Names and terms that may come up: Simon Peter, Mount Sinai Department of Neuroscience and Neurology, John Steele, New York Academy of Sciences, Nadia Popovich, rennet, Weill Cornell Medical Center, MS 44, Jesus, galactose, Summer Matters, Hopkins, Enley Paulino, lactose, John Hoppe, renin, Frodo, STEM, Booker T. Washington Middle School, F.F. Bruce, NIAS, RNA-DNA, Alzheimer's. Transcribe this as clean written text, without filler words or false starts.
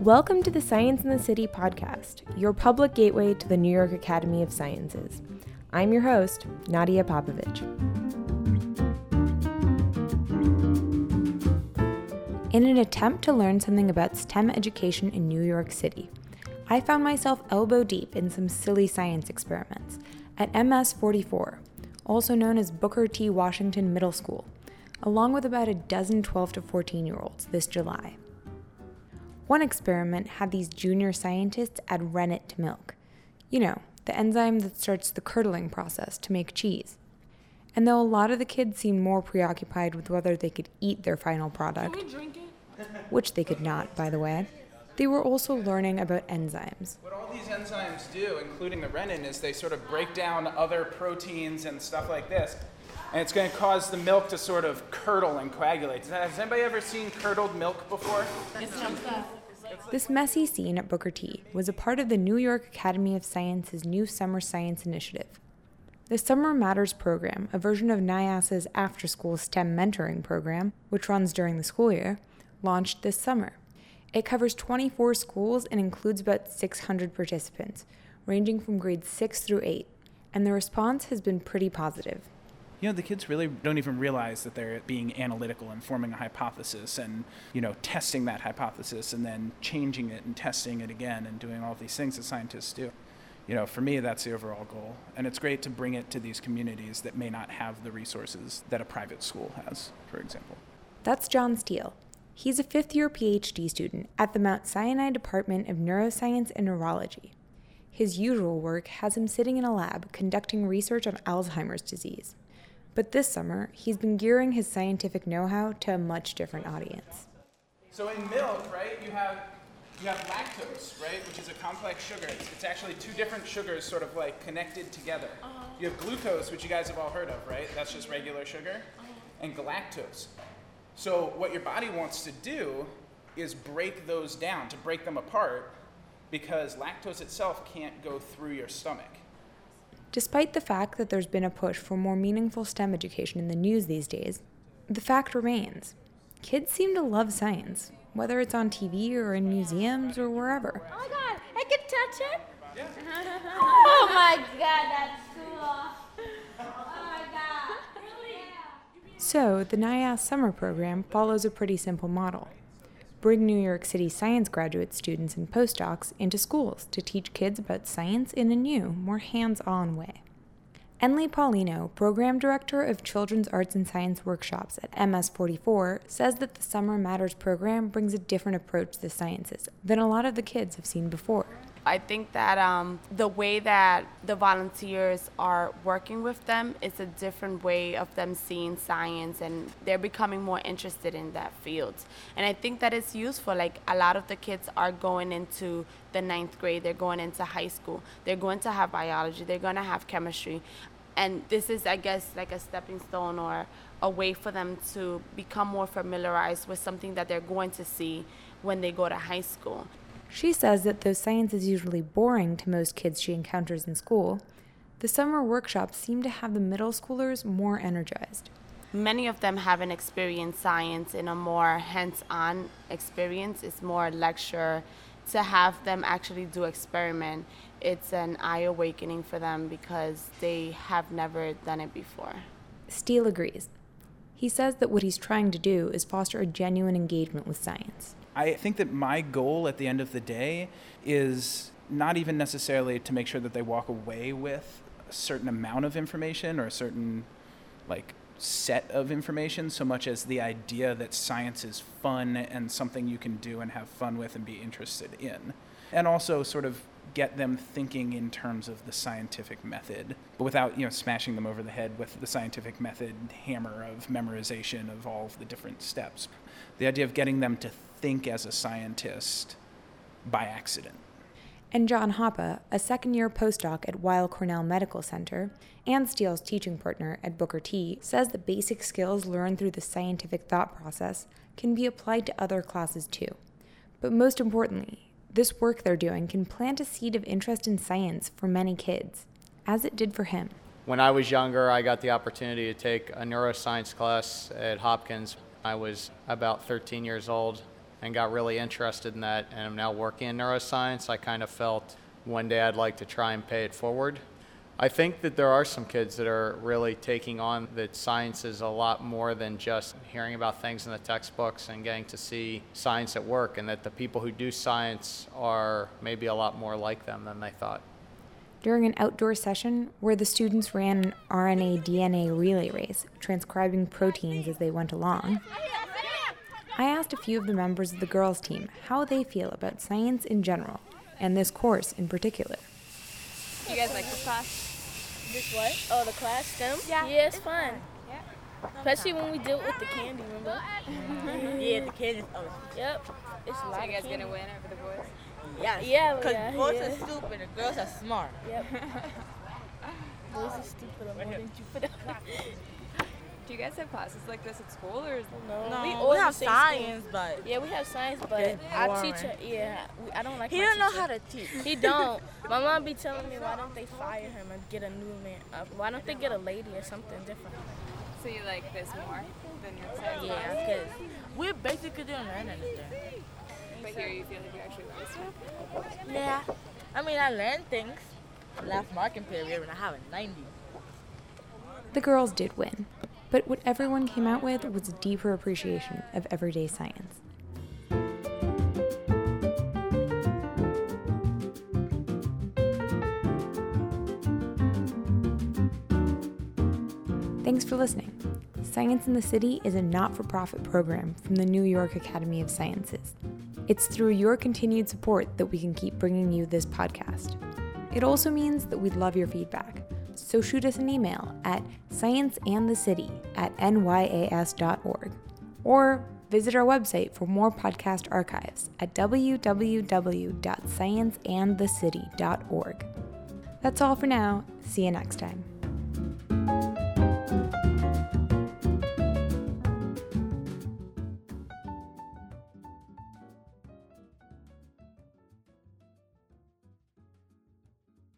Welcome to the Science in the City podcast, your public gateway to the New York Academy of Sciences. I'm your host, Nadia Popovich. In an attempt to learn something about STEM education in New York City, I found myself elbow deep in some silly science experiments at MS 44, also known as Booker T. Washington Middle School, along with about a dozen 12 to 14-year-olds this July. One experiment had these junior scientists add rennet to milk, you know, the enzyme that starts the curdling process to make cheese. And though a lot of the kids seemed more preoccupied with whether they could eat their final product, which they could not, by the way, they were also learning about enzymes. What all these enzymes do, including the renin, is they sort of break down other proteins and stuff like this, and it's going to cause the milk to sort of curdle and coagulate. Has anybody ever seen curdled milk before? This messy scene at Booker T was a part of the New York Academy of Sciences' new Summer Science Initiative. The Summer Matters program, a version of NIAS's after-school STEM mentoring program, which runs during the school year, launched this summer. It covers 24 schools and includes about 600 participants, ranging from grades 6 through 8, and the response has been pretty positive. You know, the kids really don't even realize that they're being analytical and forming a hypothesis and, you know, testing that hypothesis and then changing it and testing it again and doing all these things that scientists do. You know, for me, that's the overall goal. And it's great to bring it to these communities that may not have the resources that a private school has, for example. That's John Steele. He's a fifth-year PhD student at the Mount Sinai Department of Neuroscience and Neurology. His usual work has him sitting in a lab conducting research on Alzheimer's disease. But this summer, he's been gearing his scientific know-how to a much different audience. So in milk, right, you have lactose, right, which is a complex sugar. It's actually two different sugars sort of like connected together. You have glucose, which you guys have all heard of, right? That's just regular sugar. And galactose. So what your body wants to do is break those down, to break them apart, because lactose itself can't go through your stomach. Despite the fact that there's been a push for more meaningful STEM education in the news these days, the fact remains. Kids seem to love science, whether it's on TV or in museums or wherever. Oh my god, I can touch it? Yeah. Oh my god, that's cool. Oh my god, really? So the NIAS Summer Program follows a pretty simple model. Bring New York City science graduate students and postdocs into schools to teach kids about science in a new, more hands-on way. Enley Paulino, Program Director of Children's Arts and Science Workshops at MS 44, says that the Summer Matters program brings a different approach to the sciences than a lot of the kids have seen before. I think that the way that the volunteers are working with them is a different way of them seeing science, and they're becoming more interested in that field. And I think that it's useful. Like, a lot of the kids are going into the 9th grade, they're going into high school, they're going to have biology, they're going to have chemistry. And this is, I guess, like a stepping stone or a way for them to become more familiarized with something that they're going to see when they go to high school. She says that though science is usually boring to most kids she encounters in school, the summer workshops seem to have the middle schoolers more energized. Many of them haven't experienced science in a more hands-on experience. It's more lecture. To have them actually do experiment, it's an eye-awakening for them because they have never done it before. Steele agrees. He says that what he's trying to do is foster a genuine engagement with science. I think that my goal at the end of the day is not even necessarily to make sure that they walk away with a certain amount of information or a certain set of information, so much as the idea that science is fun and something you can do and have fun with and be interested in. And also sort of get them thinking in terms of the scientific method, but without, smashing them over the head with the scientific method hammer of memorization of all of the different steps. The idea of getting them to think as a scientist by accident. And John Hoppe, a second-year postdoc at Weill Cornell Medical Center and Steele's teaching partner at Booker T, says the basic skills learned through the scientific thought process can be applied to other classes too. But most importantly, this work they're doing can plant a seed of interest in science for many kids, as it did for him. When I was younger, I got the opportunity to take a neuroscience class at Hopkins. I was about 13 years old and got really interested in that, and I'm now working in neuroscience. I kind of felt one day I'd like to try and pay it forward. I think that there are some kids that are really taking on that science is a lot more than just hearing about things in the textbooks and getting to see science at work, and that the people who do science are maybe a lot more like them than they thought. During an outdoor session where the students ran an RNA-DNA relay race, transcribing proteins as they went along, I asked a few of the members of the girls' team how they feel about science in general, and this course in particular. You guys like this class? This what? Oh, the class, STEM? Yeah, it's fun. Yeah. Especially when we deal with the candy, remember? Yeah, the candy. Oh, yep. It's so you guys going to win over the boys? Yes. Yeah. Because boys are stupid and girls are smart. Yep. Boys are stupid. I'm more than you for the class. Do you guys have classes like this at school, or no? We have science, but our teacher, I don't like. He don't know how to teach. He don't. My mom be telling me, why don't they fire him and get a new man? Why don't they get a lady or something different? So you like this more than your science? Yeah, because we're basically doing anything. But here you feel like you actually learn stuff. Yeah, I mean, I learned things. Last marking period when I have a 90. The girls did win. But what everyone came out with was a deeper appreciation of everyday science. Thanks for listening. Science in the City is a not-for-profit program from the New York Academy of Sciences. It's through your continued support that we can keep bringing you this podcast. It also means that we'd love your feedback. So shoot us an email at scienceandthecity@nyas.org or visit our website for more podcast archives at www.scienceandthecity.org. That's all for now. See you next time.